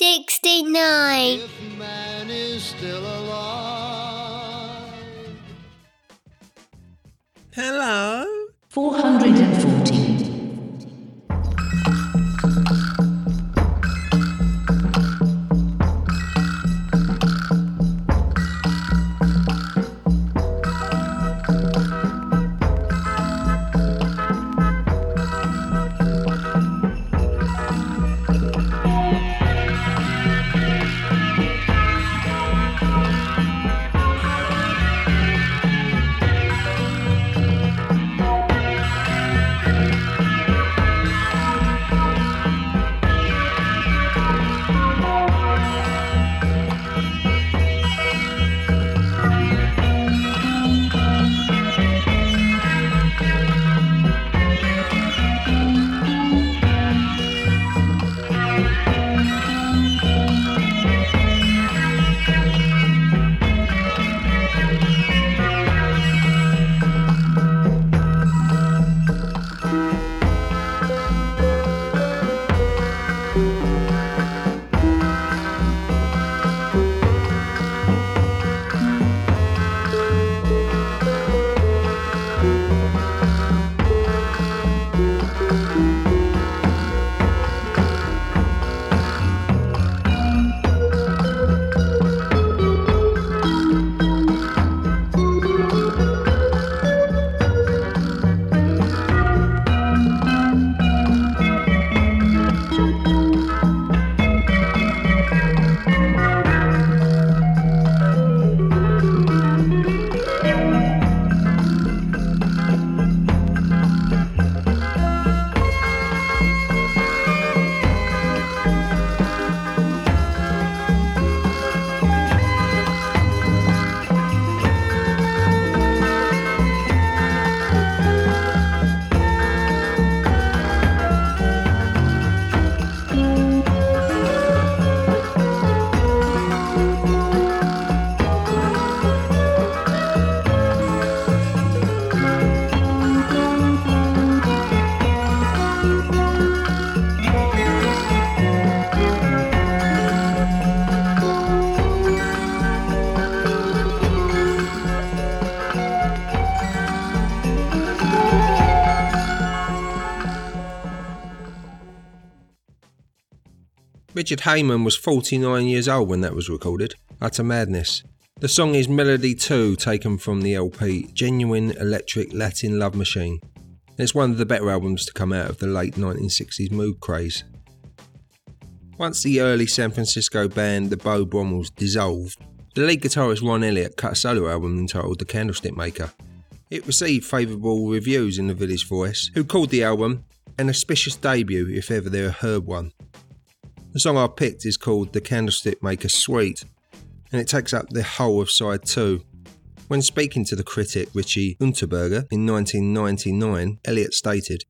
1969. If man is still alive. Hello? 414. Richard Heyman was 49 years old when that was recorded. Utter madness. The song is Melody 2, taken from the LP Genuine Electric Latin Love Machine. And it's one of the better albums to come out of the late 1960s mood craze. Once the early San Francisco band the Beau Brommels dissolved, the lead guitarist Ron Elliott cut a solo album entitled The Candlestick Maker. It received favourable reviews in the Village Voice, who called the album an auspicious debut if ever they heard one. The song I picked is called The Candlestick Maker Suite, and it takes up the whole of side 2. When speaking to the critic Richie Unterberger in 1999, Elliott stated,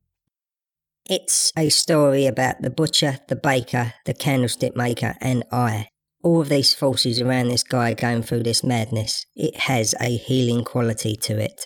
"It's a story about the butcher, the baker, the candlestick maker and I. All of these forces around this guy going through this madness. It has a healing quality to it."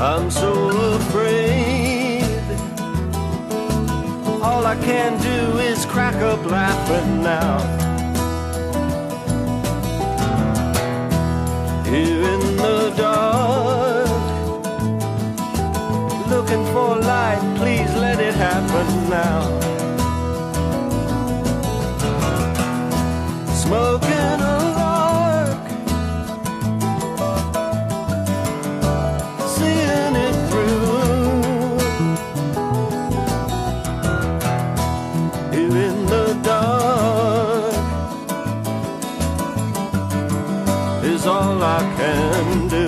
I'm so afraid. All I can do is crack up laughing now. Here in the dark, looking for light, please let it happen now. Smoking a all I can do.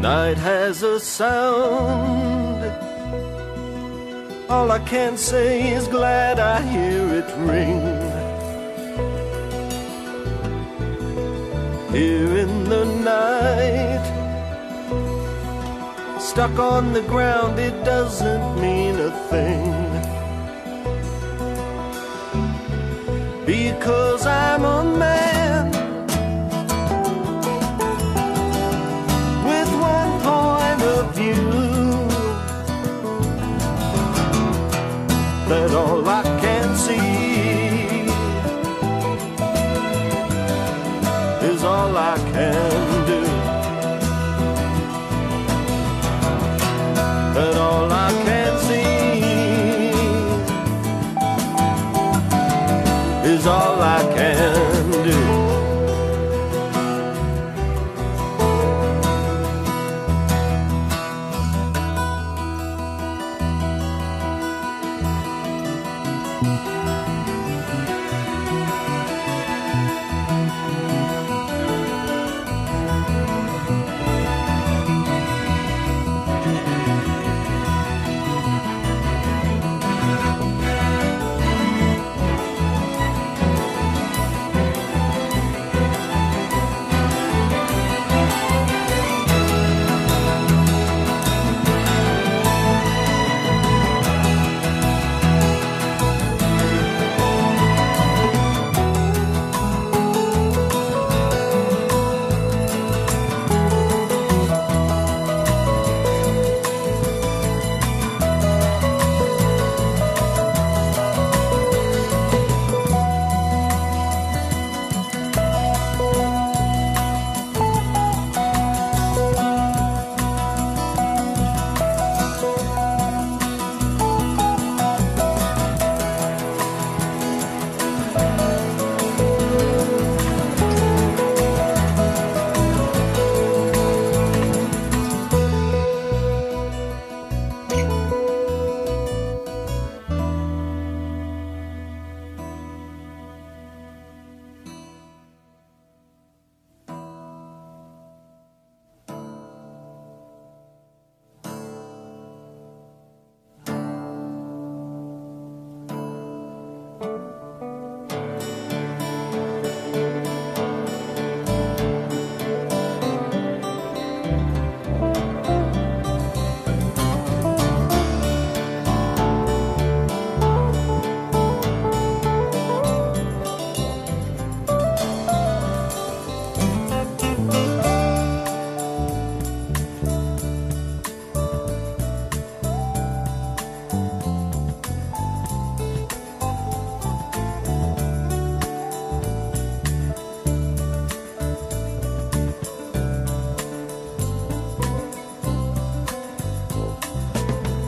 Night has a sound. All I can say is glad I hear it ring. here in the night. Stuck on the ground, it doesn't mean a thing, because I'm a man with one point of view, that all I can see is all I can do, but all I can see is all I can do.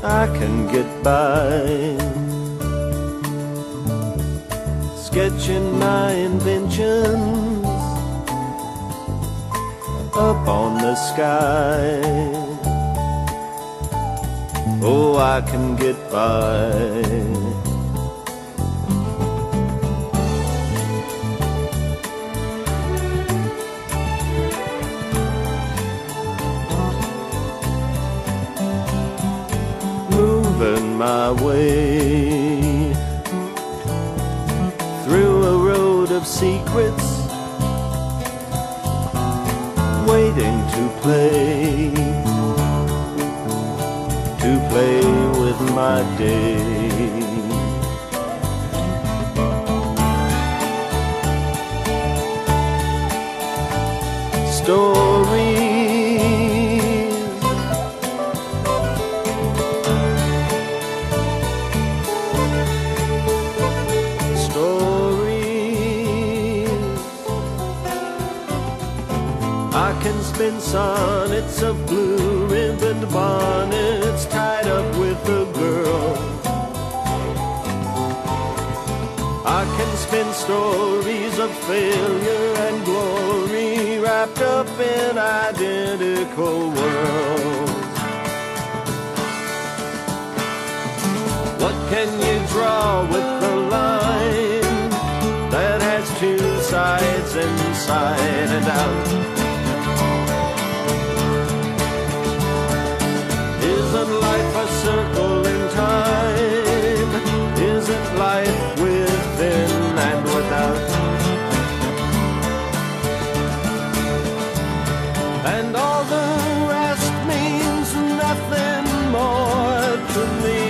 I can get by sketching my inventions up on the sky. Oh, I can get by. My way through a road of secrets, waiting to play with my day. Stories sonnets of blue ribbon bonnets tied up with a girl. I can spin stories of failure and glory wrapped up in identical worlds. What can you draw with the line that has two sides, inside and out? Isn't life a circle in time? Isn't life within and without? and all the rest means nothing more to me.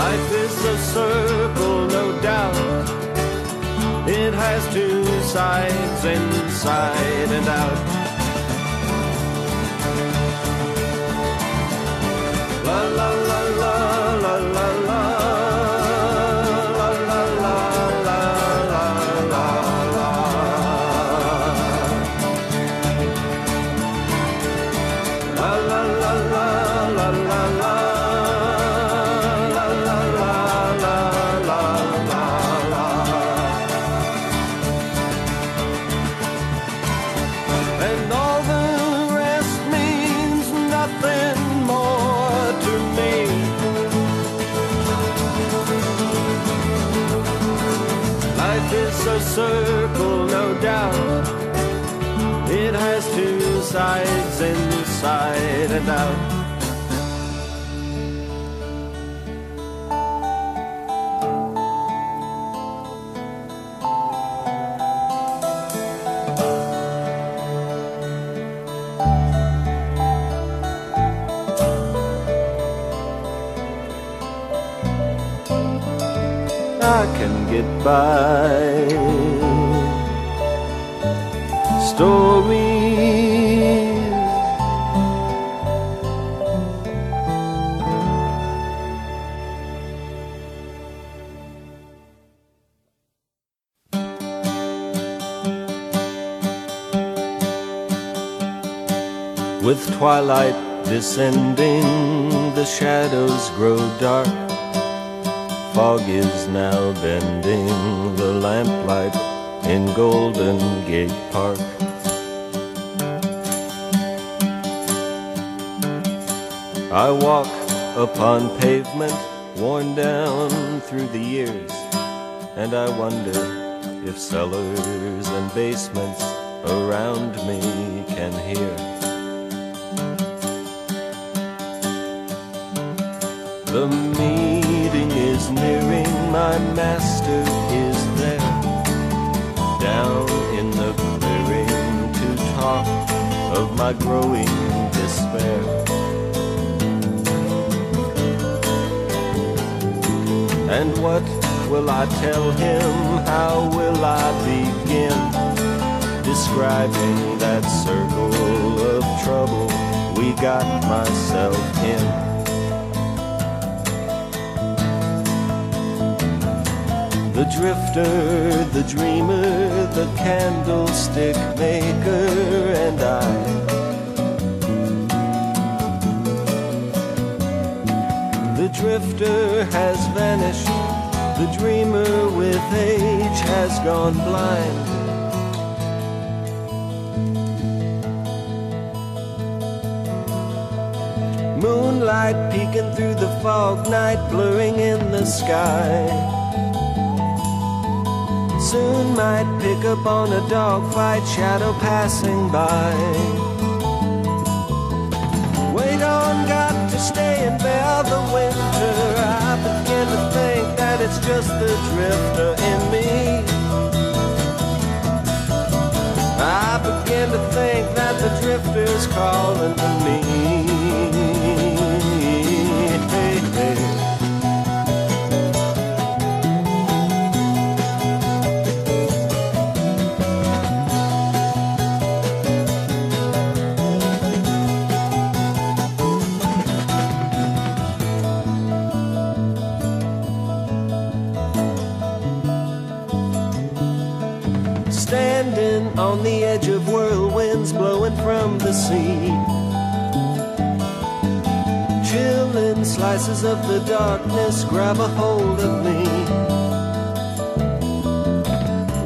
Life is a circle, no doubt. It has two sides, inside and out. La la la la la la la. Circle, no doubt. It has two sides, inside and out. I can get by. Stories with twilight descending, the shadows grow dark. Fog is now bending the lamplight in Golden Gate Park. I walk upon pavement worn down through the years, and I wonder if cellars and basements around me can hear. The meeting is nearing, my master is there, down in the clearing to talk of my growing despair. And what will I tell him? How will I begin describing that circle of trouble we got myself in? The drifter, the dreamer, the candlestick maker, and I. The drifter has vanished, the dreamer with age has gone blind. Moonlight peeking through the fog, night blurring in the sky. Soon might pick up on a dogfight, shadow passing by. Wait on, got to stay and bear the wind. I begin to think that it's just the drifter in me. I begin to think that the drifter's calling to me. Hey, on the edge of whirlwinds blowing from the sea, chilling slices of the darkness grab a hold of me.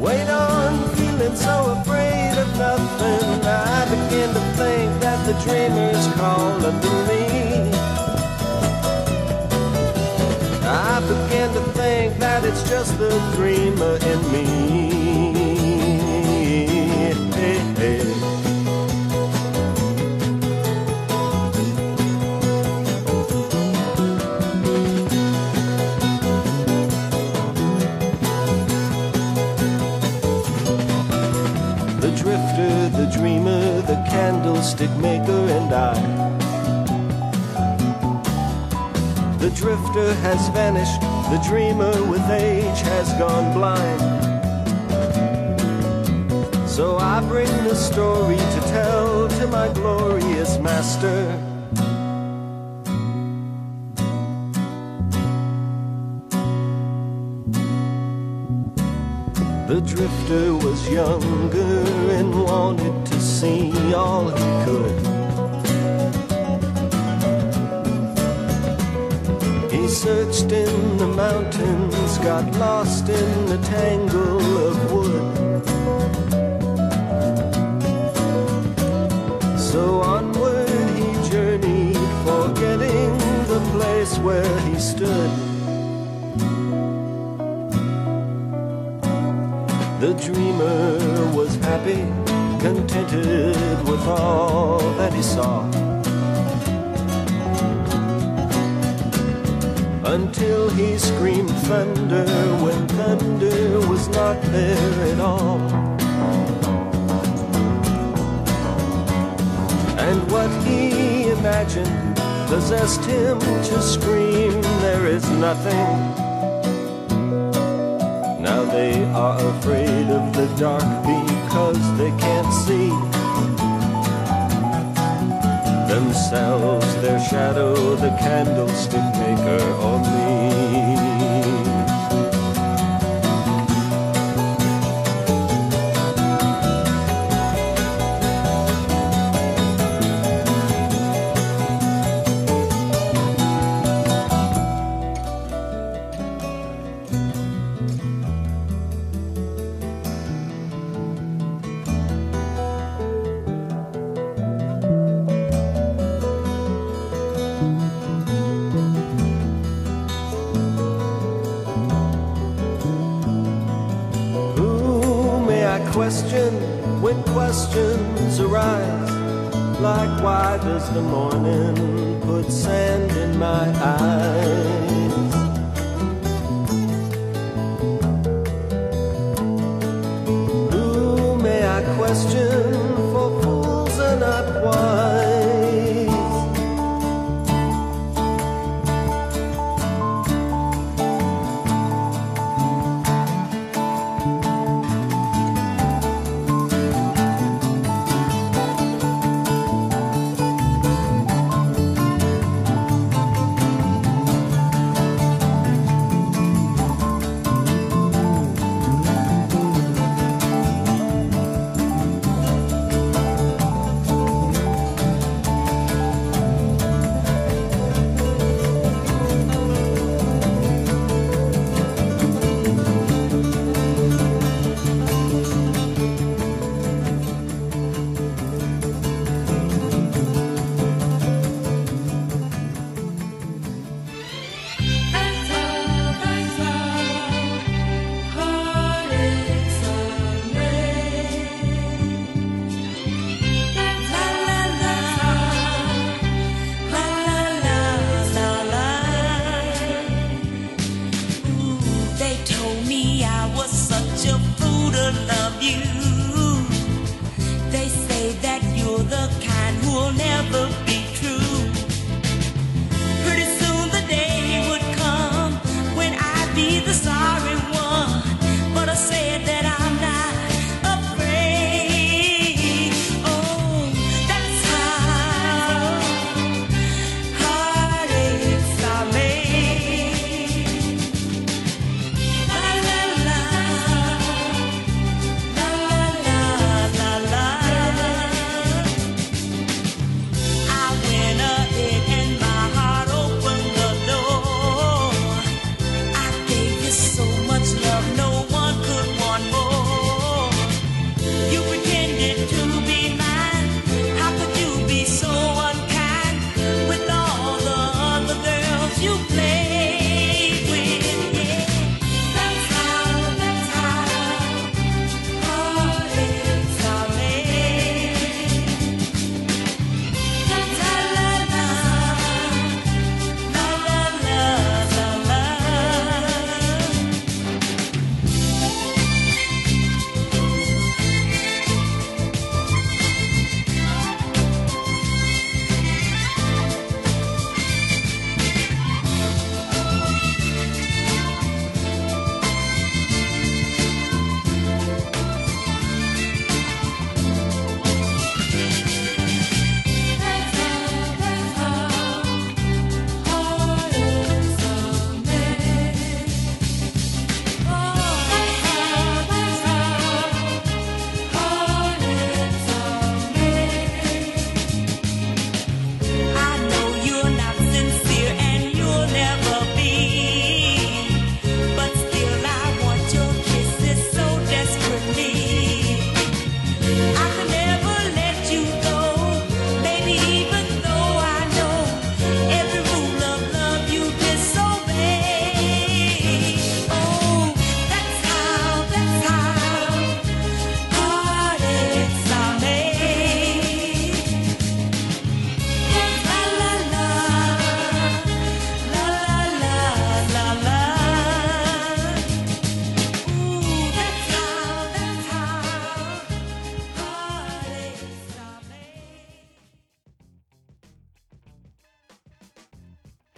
Wait on, feeling so afraid of nothing, I begin to think that the dreamer's calling to me. I begin to think that it's just the dreamer in me. grifter, the dreamer, the candlestick maker, and I. The drifter has vanished, the dreamer with age has gone blind. So I bring the story to tell to my glorious master. The drifter was younger and wanted to see all he could. He searched in the mountains, got lost in the tangle of wood. So onward he journeyed, forgetting the place where he stood. The dreamer was happy, contented with all that he saw, until he screamed thunder when thunder was not there at all. And what he imagined possessed him to scream, "There is nothing." Now they are afraid of the dark because they can't see themselves, their shadow, the candlestick maker, or me. When questions arise, like why does the morning put sand in my eyes? Who may I question, for fools are not I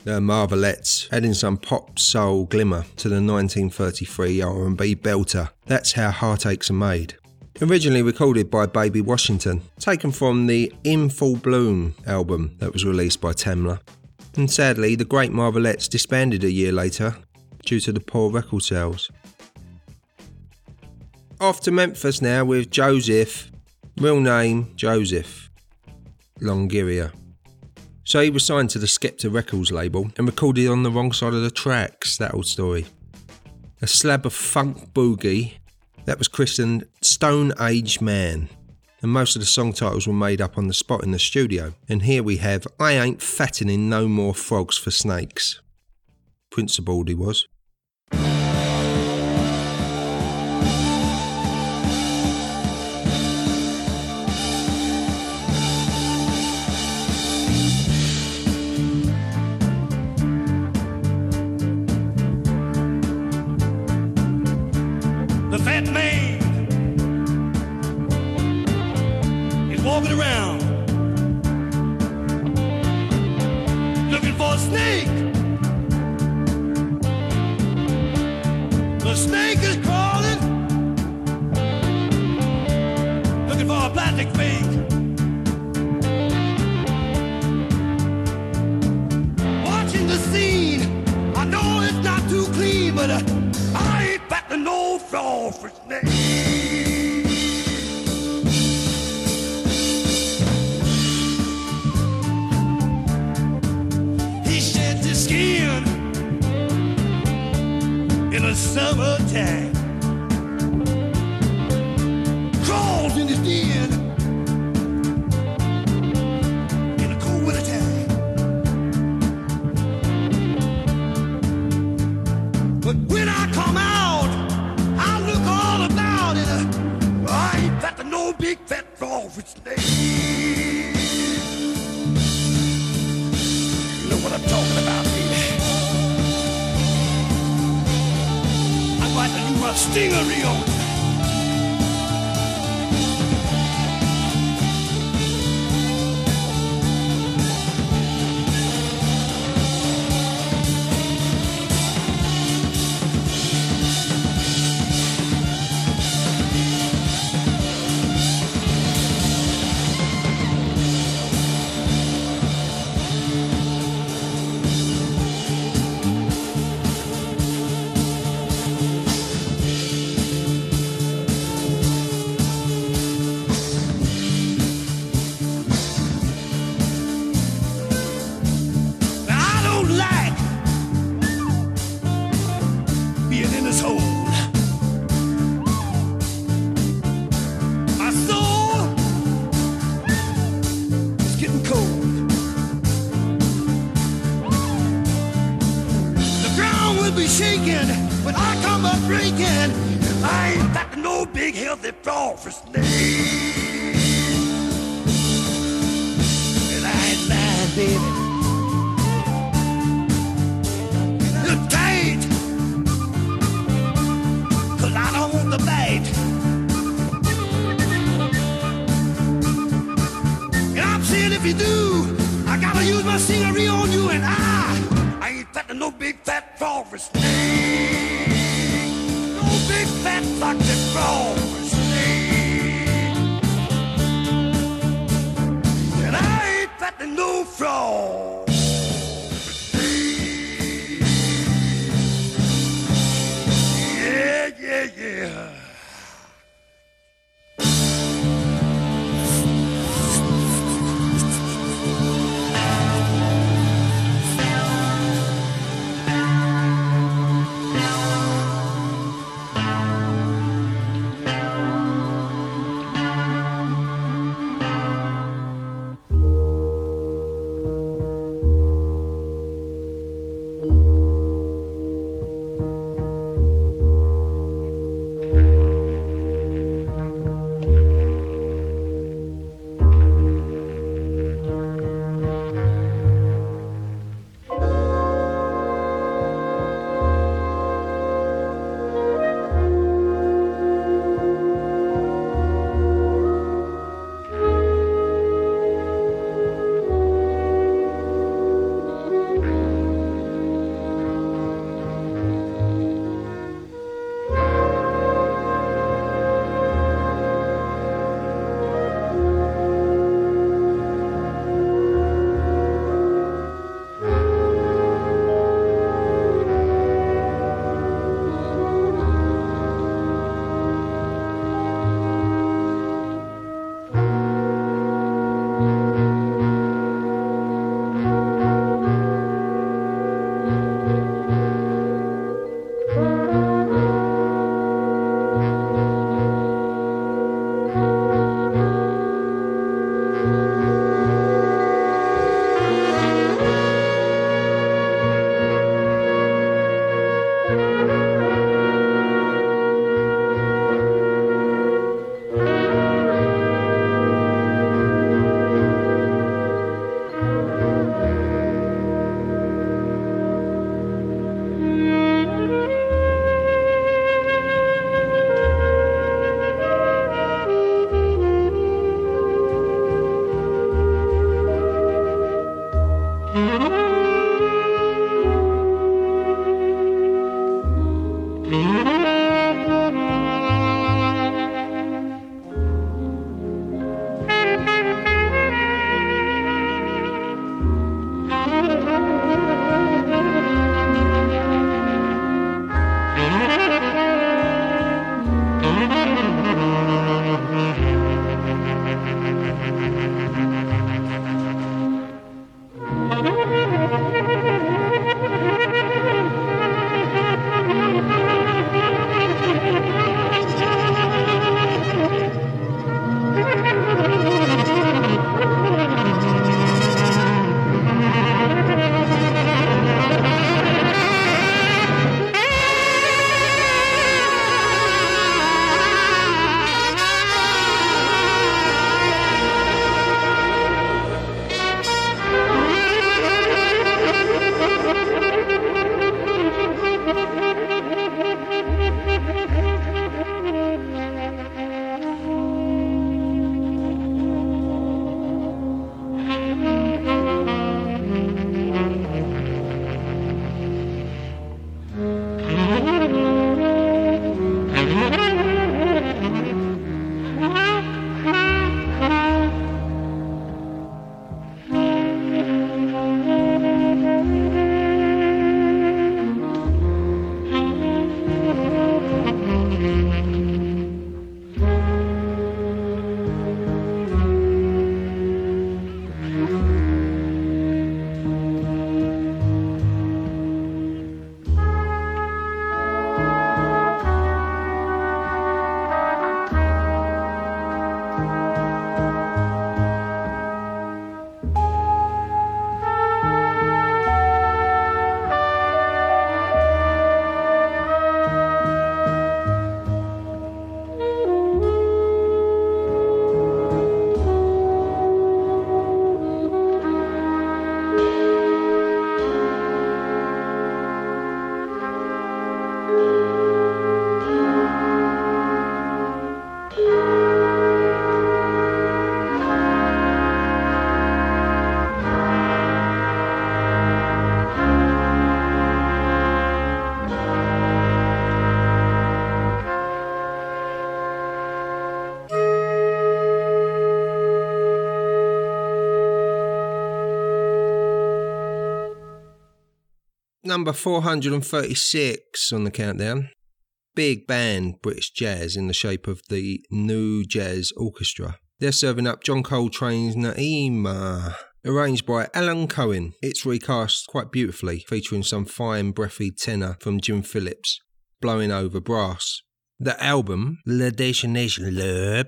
The Marvelettes, adding some pop soul glimmer to the 1933 R&B belter, That's How Heartaches Are Made. Originally recorded by Baby Washington, taken from the In Full Bloom album that was released by Tamla. And sadly, the great Marvelettes disbanded a year later due to the poor record sales. Off to Memphis now with Joseph, real name Joseph Longiria. So he was signed to the Skepta Records label and recorded on the wrong side of the tracks, that old story. A slab of funk boogie that was christened Stone Age Man, and most of the song titles were made up on the spot in the studio. And here we have I Ain't Fattening No More Frogs for Snakes. Principled he was. number 436 on the countdown. Big band British jazz in the shape of the New Jazz Orchestra. They're serving up John Coltrane's Naima, arranged by Alan Cohen. It's recast quite beautifully, featuring some fine breathy tenor from Jim Phillips, blowing over brass. The album, La Dice Niche Love,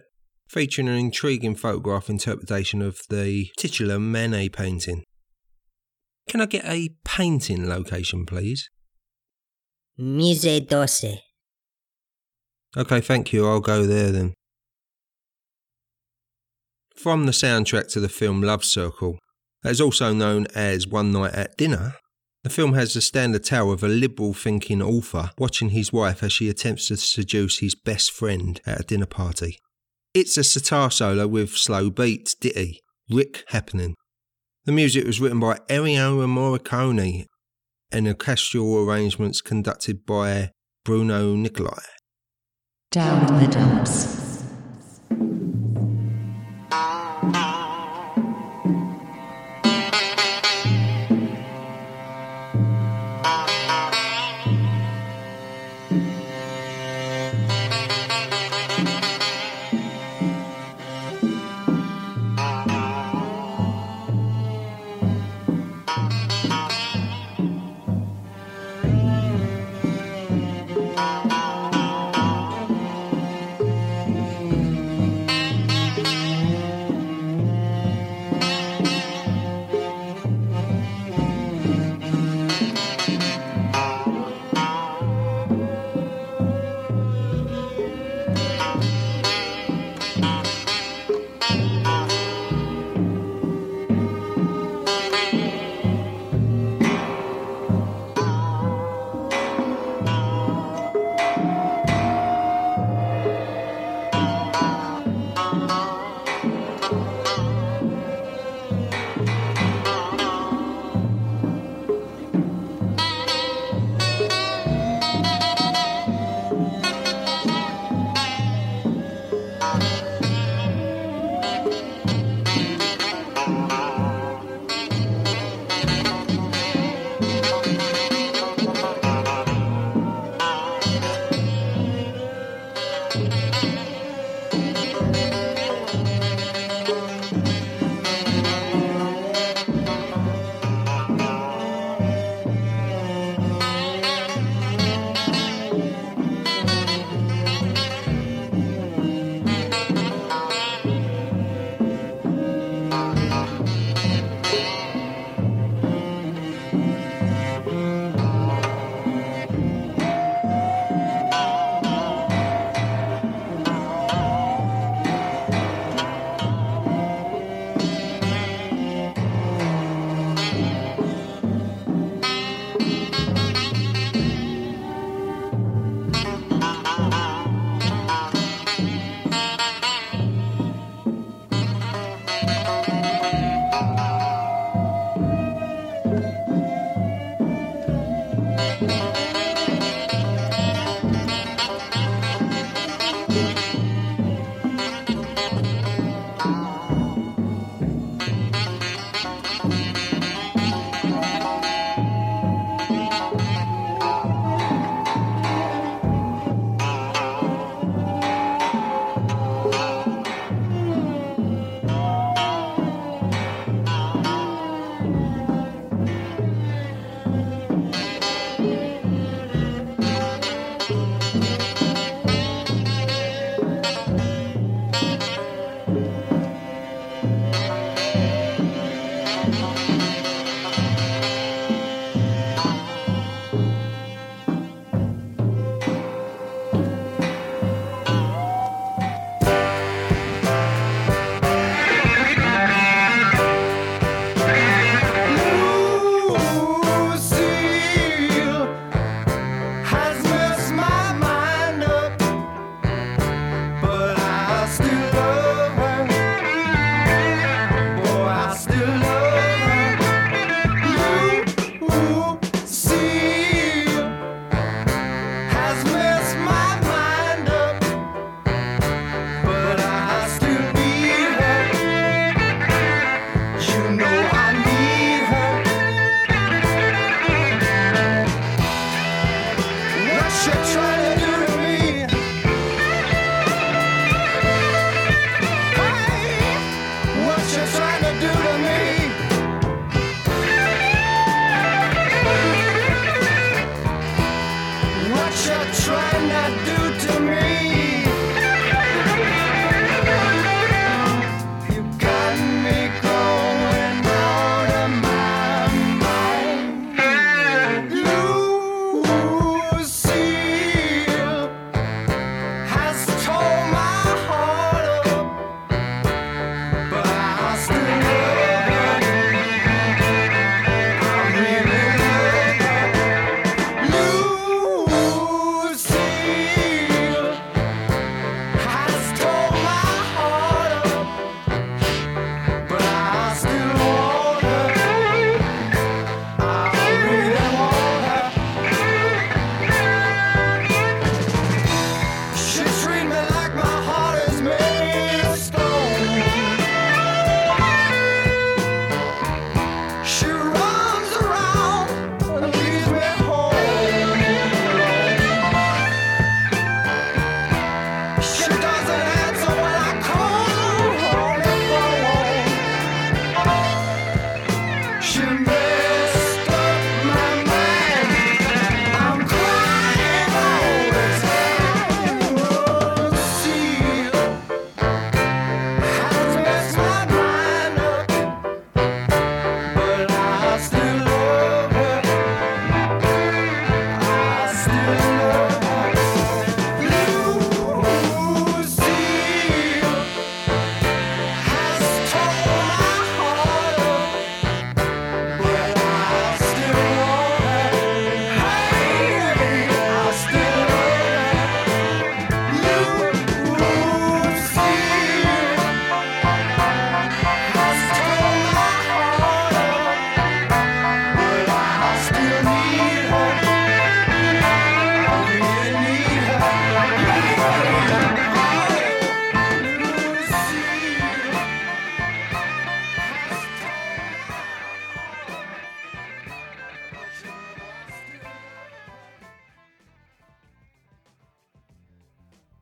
featuring an intriguing photograph interpretation of the titular Manet painting. Can I get a painting location, please? Musee d'Orsay. Okay, thank you. I'll go there then. From the soundtrack to the film Love Circle, that is also known as One Night at Dinner, the film has the standard tale of a liberal-thinking author watching his wife as she attempts to seduce his best friend at a dinner party. It's a sitar solo with slow beats ditty, Rick Happening. The music was written by Ennio Morricone and orchestral arrangements conducted by Bruno Nicolai. Down the dumps.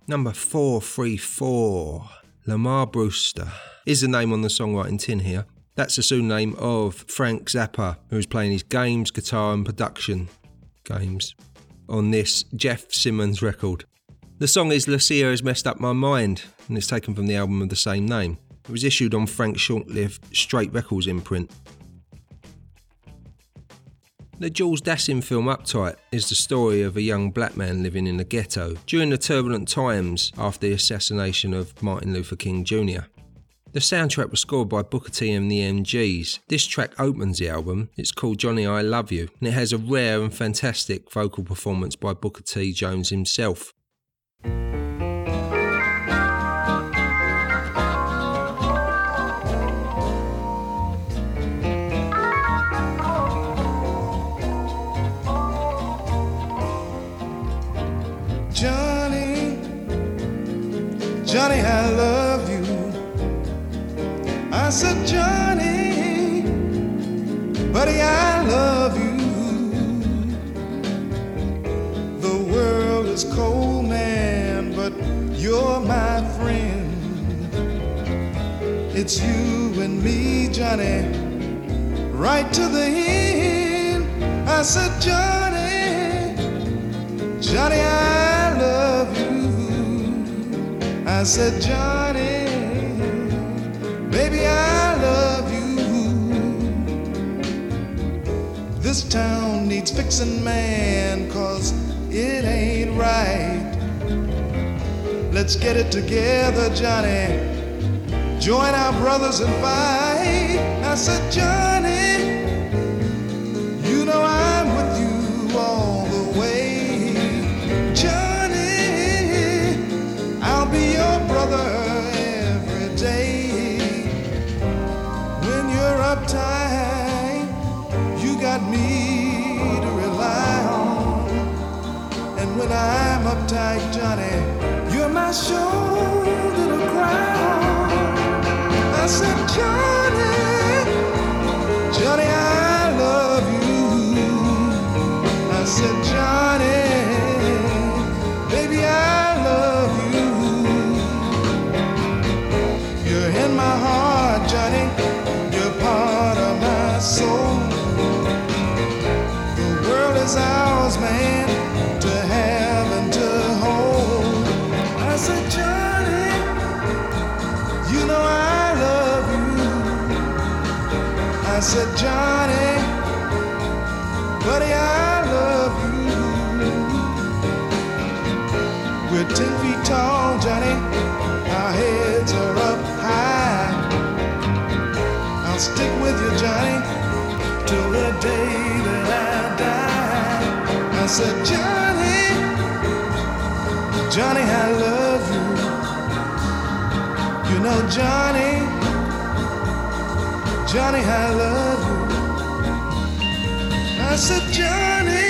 Number 434, Lamar Brewster, is the name on the songwriting tin here. That's the pseudonym of Frank Zappa, who's playing his games, guitar and production games on this Jeff Simmons record. The song is Lucia Has Messed Up My Mind, and it's taken from the album of the same name. It was issued on Frank's short-lived Straight Records imprint. The Jules Dassin film Uptight is the story of a young black man living in a ghetto during the turbulent times after the assassination of Martin Luther King Jr. The soundtrack was scored by Booker T and the MGs. This track opens the album. It's called Johnny I Love You, and it has a rare and fantastic vocal performance by Booker T. Jones himself. Johnny, I love you. I said, Johnny, buddy, I love you. The world is cold, man, but you're my friend. It's you and me, Johnny, right to the end. I said, Johnny, Johnny, I love you. I said, Johnny, baby, I love you. This town needs fixing, man, 'cause it ain't right. Let's get it together, Johnny. Join our brothers and fight. I said, Johnny, you know I'm with you all the way. Johnny, I'll be your brother every day. When you're uptight, you got me to rely on. And when I'm uptight, Johnny, you're my shoulder to cry on. I said, Johnny, Johnny, I love you. I said, Johnny, baby, I love you. You're in my heart, Johnny. You're part of my soul. The world is ours, man, to have and to hold. I said, Johnny, you know I love you. I said, Johnny, buddy, I love you. We're 10 feet tall, Johnny. Our heads are up high. I'll stick with you, Johnny, till the day that I die. I said, Johnny, Johnny, I love you. You know, Johnny, Johnny, I love you. I said, Johnny,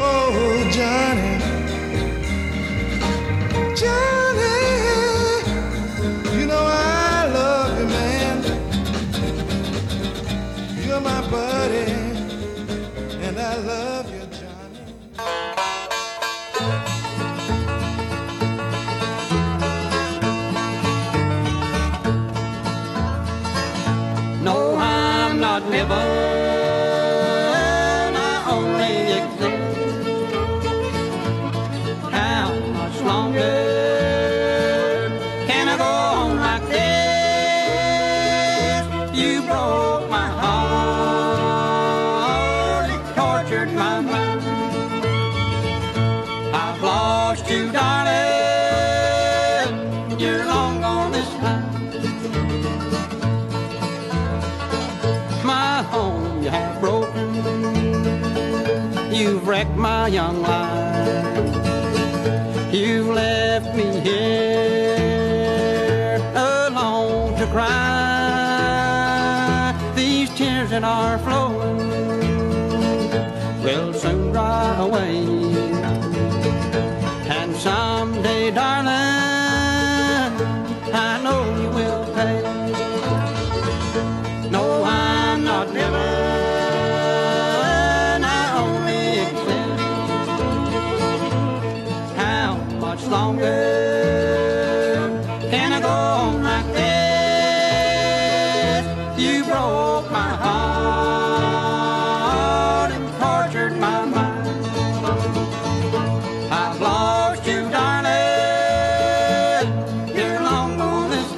oh, Johnny, Johnny, you know I love you, man. You're my buddy, and I love you, Johnny. No, I'm not never. You've wrecked my young life. You've left me here alone to cry. These tears that are flowing will soon dry away. And someday, darling, I know you will pay. No, I'm not never. much longer can I go on like this? You broke my heart and tortured my mind. I've lost you, darling, you're long gone this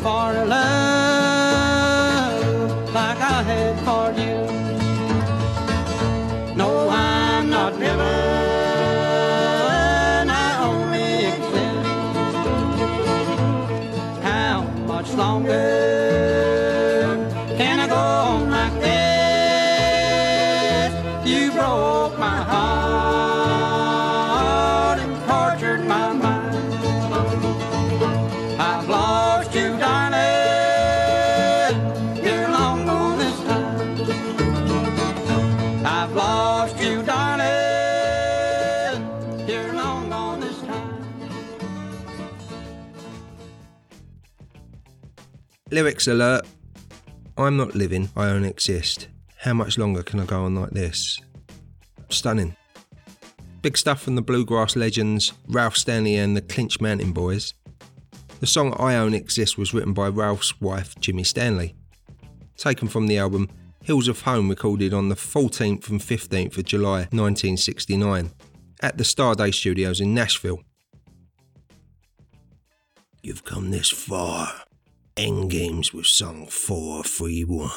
for love like I had for you. No, I'm not driven, I only exist. How much longer can I go on like this? You broke my heart and tortured my mind. I've lost you, lyrics alert. I'm not living, I only exist. How much longer can I go on like this? Stunning. Big stuff from the bluegrass legends Ralph Stanley and the Clinch Mountain Boys. The song I Only Exist was written by Ralph's wife Jimmy Stanley. Taken from the album Hills of Home, recorded on the 14th and 15th of July 1969 at the Starday Studios in Nashville. You've come this far. Endgames with song 431.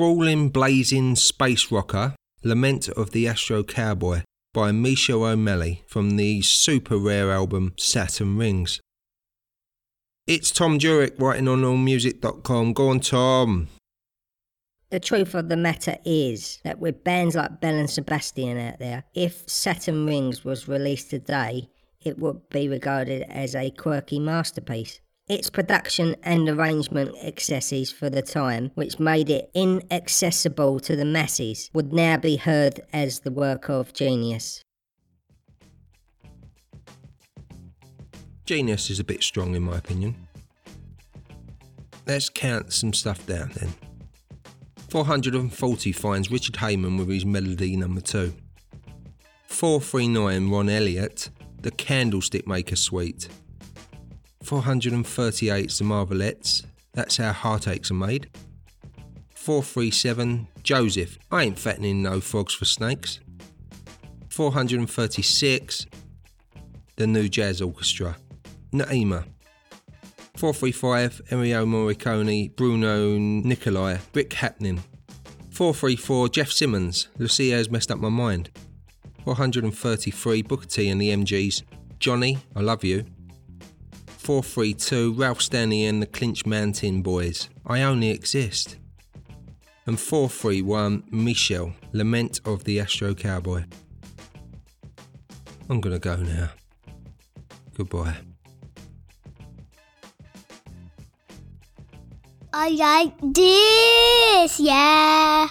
sprawling, blazing space rocker, Lament of the Astro Cowboy by Misha O'Malley from the super rare album Saturn Rings. It's Tom Jurek writing on allmusic.com. Go on, Tom. The truth of the matter is that with bands like Bell and Sebastian out there, if Saturn Rings was released today, it would be regarded as a quirky masterpiece. Its production and arrangement excesses for the time, which made it inaccessible to the masses, would now be heard as the work of genius. Genius is a bit strong in my opinion. Let's count some stuff down then. 440 finds Richard Heyman with his Melody Number 2. 439 Ron Elliott, The Candlestick Maker Suite. 438 The Marvelettes, That's How Heartaches Are Made. 437 Joseph, I Ain't Fattening No Frogs for Snakes. 436 The New Jazz Orchestra, Naima. 435 Ennio Morricone, Bruno Nicolai, Rick Happening. 434 Jeff Simmons, Lucia Has Messed Up My Mind. 433 Booker T and the MGs, Johnny, I Love You. 432 Ralph Stanley and the Clinch Mountain Boys, I Only Exist. And 431 Michelle, Lament of the Astro Cowboy. I'm gonna go now. Goodbye. I like this, yeah.